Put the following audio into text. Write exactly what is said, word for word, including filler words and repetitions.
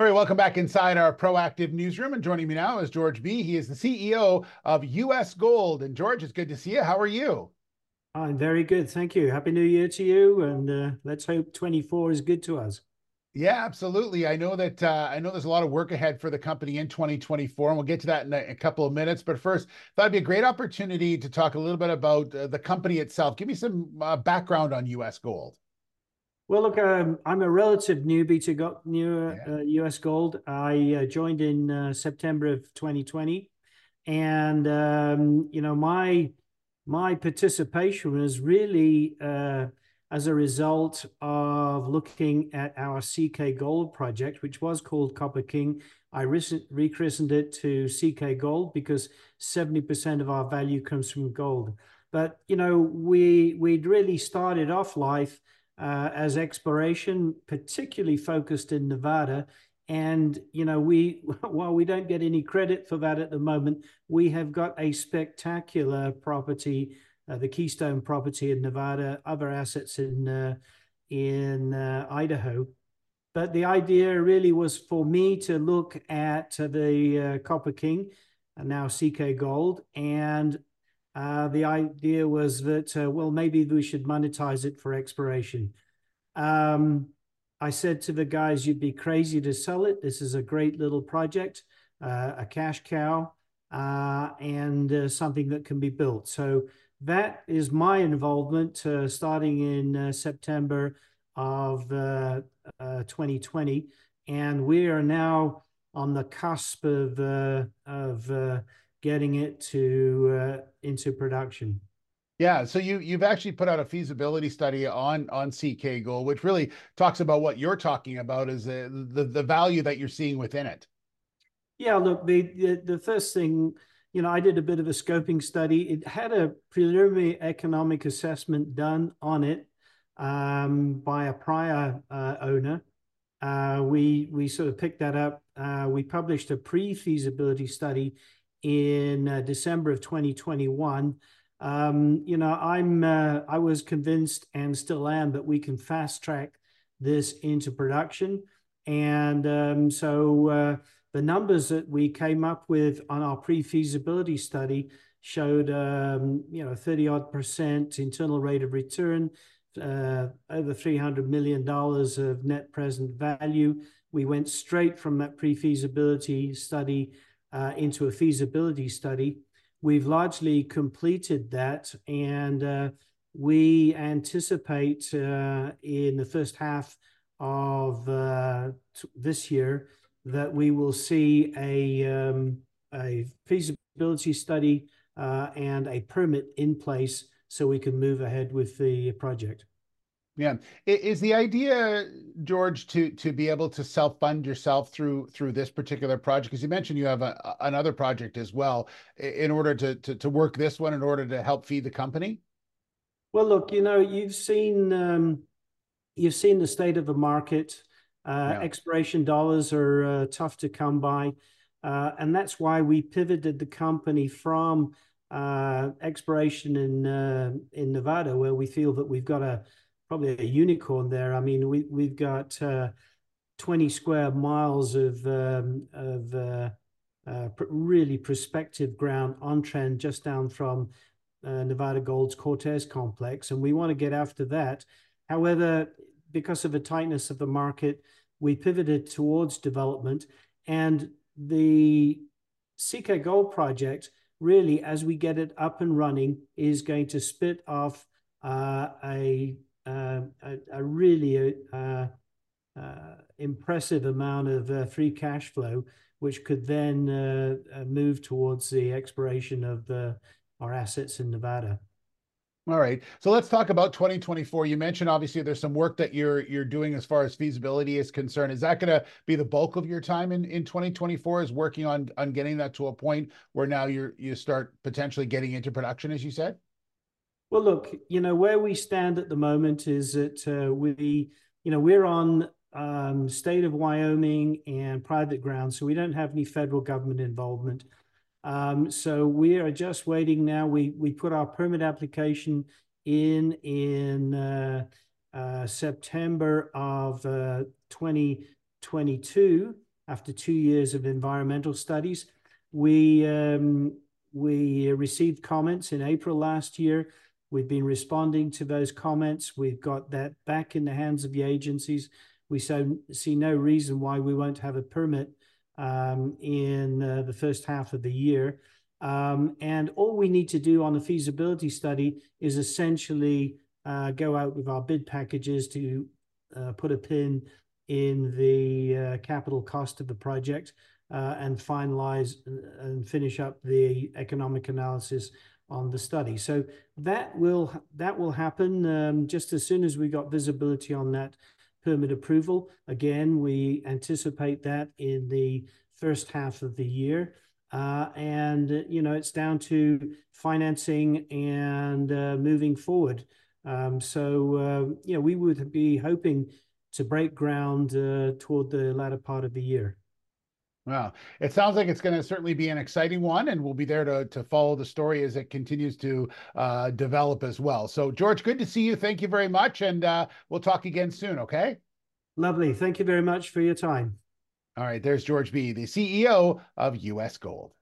All right, welcome back inside our Proactive Newsroom. And joining me now is George Bee. He is the C E O of U S. Gold. And George, it's good to see you. How are you? I'm very good. Thank you. Happy New Year to you. And uh, let's hope twenty-four is good to us. Yeah, absolutely. I know that uh, I know there's a lot of work ahead for the company in twenty twenty-four, and we'll get to that in a, a couple of minutes. But first, thought it'd be a great opportunity to talk a little bit about uh, the company itself. Give me some uh, background on U S. Gold. Well, look, um, I'm a relative newbie to got new, yeah. uh, U S. Gold. I uh, joined in uh, September of twenty twenty, and um, you know my my participation was really Uh, as a result of looking at our C K Gold project, which was called Copper King. I recent, rechristened it to C K Gold because seventy percent of our value comes from gold. But, you know, we, we'd really started off life uh, as exploration, particularly focused in Nevada. And, you know, we while we don't get any credit for that at the moment, we have got a spectacular property, Uh, the Keystone property in Nevada, other assets in uh, in uh, Idaho. But the idea really was for me to look at uh, the uh, Copper King, and now C K Gold, and uh, the idea was that, uh, well, maybe we should monetize it for exploration. Um, I said to the guys, you'd be crazy to sell it. This is a great little project, uh, a cash cow, uh, and uh, something that can be built. So that is my involvement uh, starting in uh, September of uh, uh, twenty twenty. And we are now on the cusp of, uh, of uh, getting it to uh, into production. Yeah, so you, you've actually put out a feasibility study on, on C K Gold, which really talks about what you're talking about is uh, the, the value that you're seeing within it. Yeah, look, the, the, the first thing, you know, I did a bit of a scoping study. It had a preliminary economic assessment done on it um, by a prior uh, owner. Uh, we we sort of picked that up. Uh, we published a pre-feasibility study in uh, December of twenty twenty-one. Um, you know, I'm uh, I was convinced and still am that we can fast track this into production, and um, so. Uh, The numbers that we came up with on our pre-feasibility study showed, um, you know, thirty odd percent internal rate of return, uh, over three hundred million dollars of net present value. We went straight from that pre-feasibility study uh, into a feasibility study. We've largely completed that, and uh, we anticipate uh, in the first half of uh, this year that we will see a, um, a feasibility study uh, and a permit in place so we can move ahead with the project. Yeah. Is the idea, George, to to be able to self-fund yourself through through this particular project? Because you mentioned you have a, another project as well in order to, to, to work this one in order to help feed the company? Well, look, you know, you've seen, um, you've seen the state of the market. Uh, yeah. Exploration dollars are uh, tough to come by, uh, and that's why we pivoted the company from uh, exploration in uh, in Nevada, where we feel that we've got a probably a unicorn there. I mean, we we've got uh, twenty square miles of um, of uh, uh, pr really prospective ground on trend just down from uh, Nevada Gold's Cortez Complex, and we want to get after that. However, because of the tightness of the market, we pivoted towards development. And the C K Gold project, really, as we get it up and running, is going to spit off uh, a, uh, a, a really uh, uh, impressive amount of uh, free cash flow, which could then uh, move towards the exploration of the, our assets in Nevada. All right. So let's talk about twenty twenty-four. You mentioned obviously there's some work that you're you're doing as far as feasibility is concerned. Is that going to be the bulk of your time in, in twenty twenty-four is working on on getting that to a point where now you're you start potentially getting into production, as you said? Well, look, you know, where we stand at the moment is that uh, we, you know, we're on um, state of Wyoming and private ground, so we don't have any federal government involvement. Um, so we are just waiting now. We we put our permit application in in uh, uh, September of uh, twenty twenty-two, after two years of environmental studies. We, um, we received comments in April last year. We've been responding to those comments. We've got that back in the hands of the agencies. We so see no reason why we won't have a permit um, in uh, the first half of the year. Um, and all we need to do on the feasibility study is essentially uh, go out with our bid packages to uh, put a pin in the uh, capital cost of the project uh, and finalize and finish up the economic analysis on the study. So that will that will happen um, just as soon as we got visibility on that permit approval. Again, we anticipate that in the first half of the year. Uh, and, you know, it's down to financing and uh, moving forward. Um, so, uh, you know, we would be hoping to break ground uh, toward the latter part of the year. Wow. It sounds like it's going to certainly be an exciting one, and we'll be there to, to follow the story as it continues to uh, develop as well. So, George, good to see you. Thank you very much, and uh, we'll talk again soon, okay? Lovely. Thank you very much for your time. All right, there's George Bee, the C E O of U S Gold.